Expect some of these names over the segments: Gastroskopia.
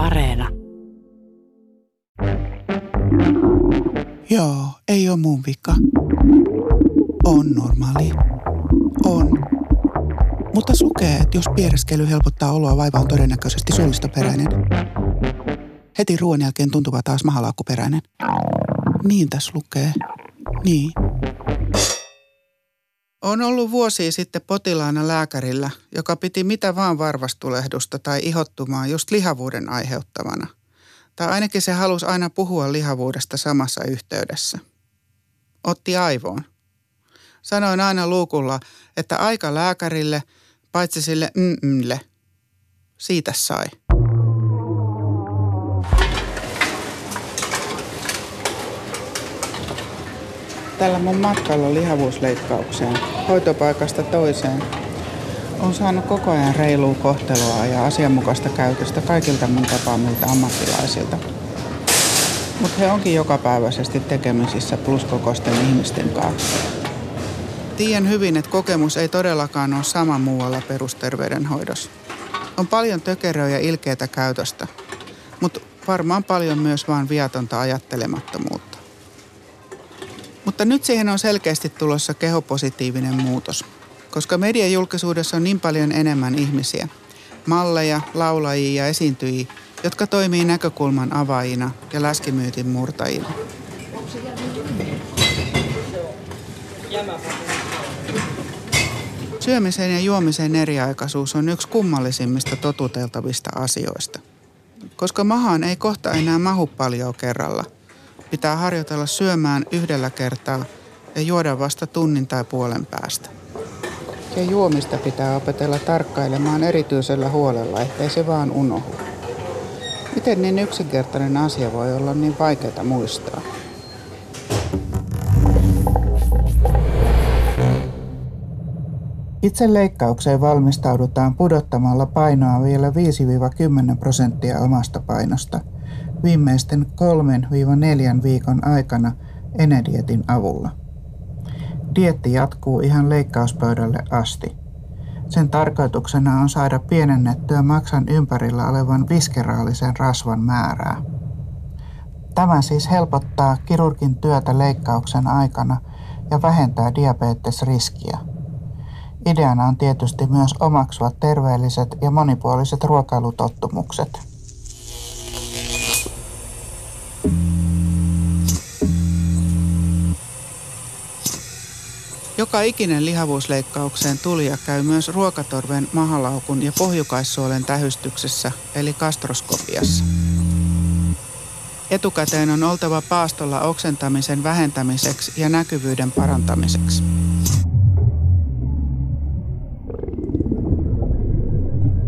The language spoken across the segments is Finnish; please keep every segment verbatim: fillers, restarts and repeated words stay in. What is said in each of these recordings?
Areena. Joo, ei oo mun vika. On normaali. On. Mutta sukee, että jos piereskely helpottaa oloa, vaiva on todennäköisesti suolistoperäinen. Heti ruoan jälkeen tuntuva taas mahalaukkuperäinen. Niin tässä lukee. Niin. On ollut vuosia sitten potilaana lääkärillä, joka piti mitä vaan varvastulehdusta tai ihottumaa just lihavuuden aiheuttavana. Tai ainakin se halusi aina puhua lihavuudesta samassa yhteydessä. Otti aivoon. Sanoin aina luukulla, että aika lääkärille, paitsi sille mm-mlle. Siitä sai. Tällä mun matkalla lihavuusleikkaukseen, hoitopaikasta toiseen, on saanut koko ajan reilua kohtelua ja asianmukaista käytöstä kaikilta mun tapaamilta ammattilaisilta. Mutta he onkin jokapäiväisesti tekemisissä pluskokoisten ihmisten kanssa. Tiedän hyvin, että kokemus ei todellakaan ole sama muualla perusterveydenhoidossa. On paljon tökeröä ja ilkeätä käytöstä, mutta varmaan paljon myös vaan viatonta ajattelemattomuutta. Mutta nyt siihen on selkeästi tulossa kehopositiivinen muutos, koska mediajulkisuudessa on niin paljon enemmän ihmisiä, malleja, laulajia ja esiintyjiä, jotka toimii näkökulman avaajina ja läskimyytin murtajina. Syömisen ja juomisen eriaikaisuus on yksi kummallisimmista totuteltavista asioista. Koska mahaan ei kohta enää mahu paljon kerralla, pitää harjoitella syömään yhdellä kertaa ja juoda vasta tunnin tai puolen päästä. Ja juomista pitää opetella tarkkailemaan erityisellä huolella, ettei se vaan unohdu. Miten niin yksinkertainen asia voi olla niin vaikeaa muistaa? Itse leikkaukseen valmistaudutaan pudottamalla painoa vielä viisi–kymmenen prosenttia omasta painosta viimeisten kolmesta neljään viikon aikana Enedietin avulla. Dieetti jatkuu ihan leikkauspöydälle asti. Sen tarkoituksena on saada pienennettyä maksan ympärillä olevan viskeraalisen rasvan määrää. Tämä siis helpottaa kirurgin työtä leikkauksen aikana ja vähentää diabetesriskiä. Ideana on tietysti myös omaksua terveelliset ja monipuoliset ruokailutottumukset. Joka ikinen lihavuusleikkaukseen tulija käy myös ruokatorven, mahalaukun ja pohjukaissuolen tähystyksessä eli gastroskopiassa. Etukäteen on oltava paastolla oksentamisen vähentämiseksi ja näkyvyyden parantamiseksi.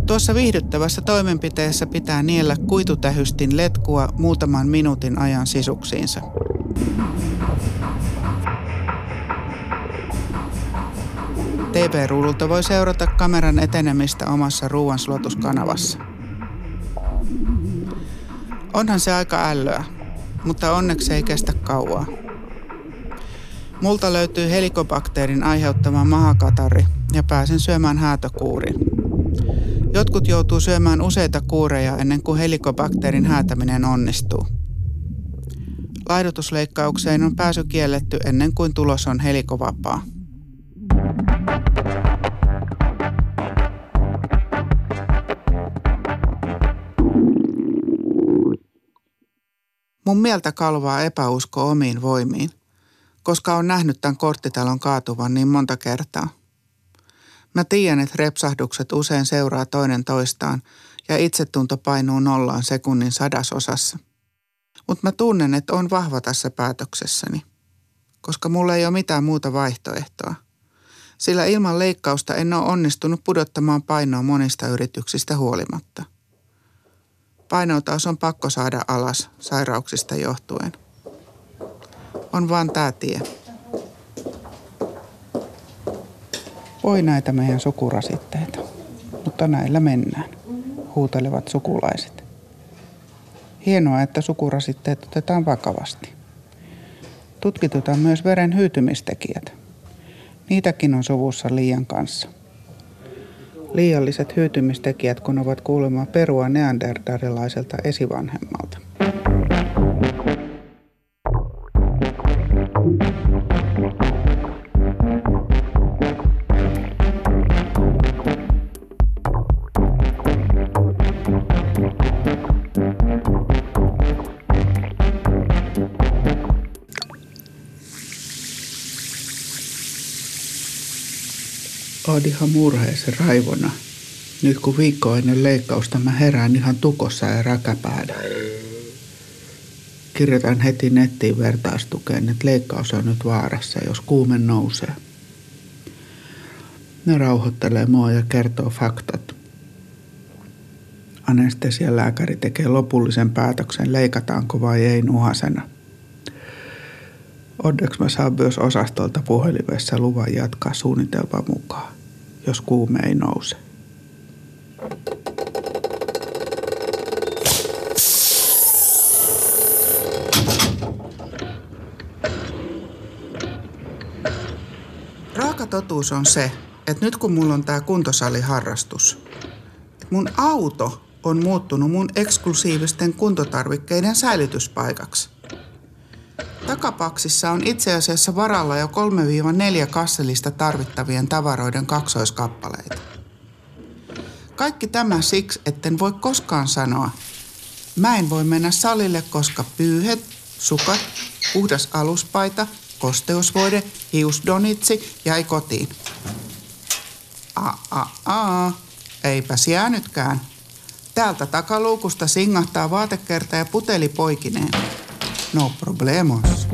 Tuossa viihdyttävässä toimenpiteessä pitää niellä kuitutähystin letkua muutaman minuutin ajan sisuksiinsa. T V-ruudulta voi seurata kameran etenemistä omassa ruoansulatuskanavassa. Onhan se aika ällöä, mutta onneksi ei kestä kauaa. Multa löytyy helikobakteerin aiheuttama mahakatari ja pääsen syömään häätökuurin. Jotkut joutuu syömään useita kuureja ennen kuin helikobakteerin häätäminen onnistuu. Laihdutusleikkaukseen on pääsy kielletty ennen kuin tulos on helikovapaa. Mun mieltä kalvaa epäusko omiin voimiin, koska on nähnyt tämän korttitalon kaatuvan niin monta kertaa. Mä tiedän, että repsahdukset usein seuraa toinen toistaan ja itsetunto painuu nollaan sekunnin sadasosassa. Mutta mä tunnen, että on vahva tässä päätöksessäni, koska mulla ei ole mitään muuta vaihtoehtoa. Sillä ilman leikkausta en ole onnistunut pudottamaan painoa monista yrityksistä huolimatta. Paino taas on pakko saada alas sairauksista johtuen. On vaan tää tie. Voi näitä meidän sukurasitteita, mutta näillä mennään, huutelevat sukulaiset. Hienoa, että sukurasitteet otetaan vakavasti. Tutkitutaan myös veren hyytymistekijät. Niitäkin on suvussa liian kanssa. liialliset hyytymistekijät kun ovat kuulemma perua neandertalilaiselta esivanhemmalta. Oon ihan murheessa raivona. Nyt kun viikko ennen leikkausta mä herään ihan tukossa ja räkäpäällä. Kirjoitan heti nettiin vertaistukeen, että leikkaus on nyt vaarassa, jos kuume nousee. Ne rauhoittelee mua ja kertoo faktat. Anestesialääkäri tekee lopullisen päätöksen, leikataanko vai ei nuhasena. Onneksi mä saan myös osastolta puhelimessa luvan jatkaa suunnitelman mukaan, jos kuume ei nouse. Raaka totuus on se, että nyt kun mulla on tää kuntosaliharrastus, että mun auto on muuttunut mun eksklusiivisten kuntotarvikkeiden säilytyspaikaksi. Takapaksissa on itse asiassa varalla jo kolme neljä kasselista tarvittavien tavaroiden kaksoiskappaleita. Kaikki tämä siksi, etten voi koskaan sanoa, mä en voi mennä salille, koska pyyhet, sukat, puhdas aluspaita, kosteusvoide, hiusdonitsi jäi kotiin. A-a-a, eipäs jäänytkään. Täältä takaluukusta singahtaa vaatekerta ja puteli poikineen. No problemos.